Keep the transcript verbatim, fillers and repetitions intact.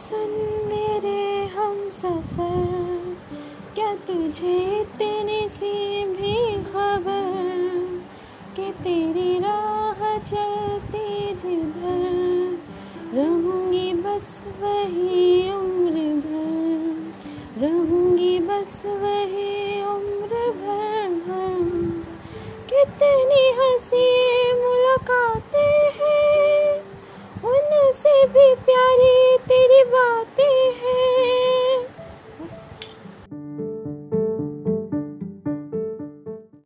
सुन मेरे हम सफ़र, क्या तुझे इतनी सी भी खबर कि तेरी राह चलती जिधर रहूँगी बस वही उम्र भर, रहूँगी बस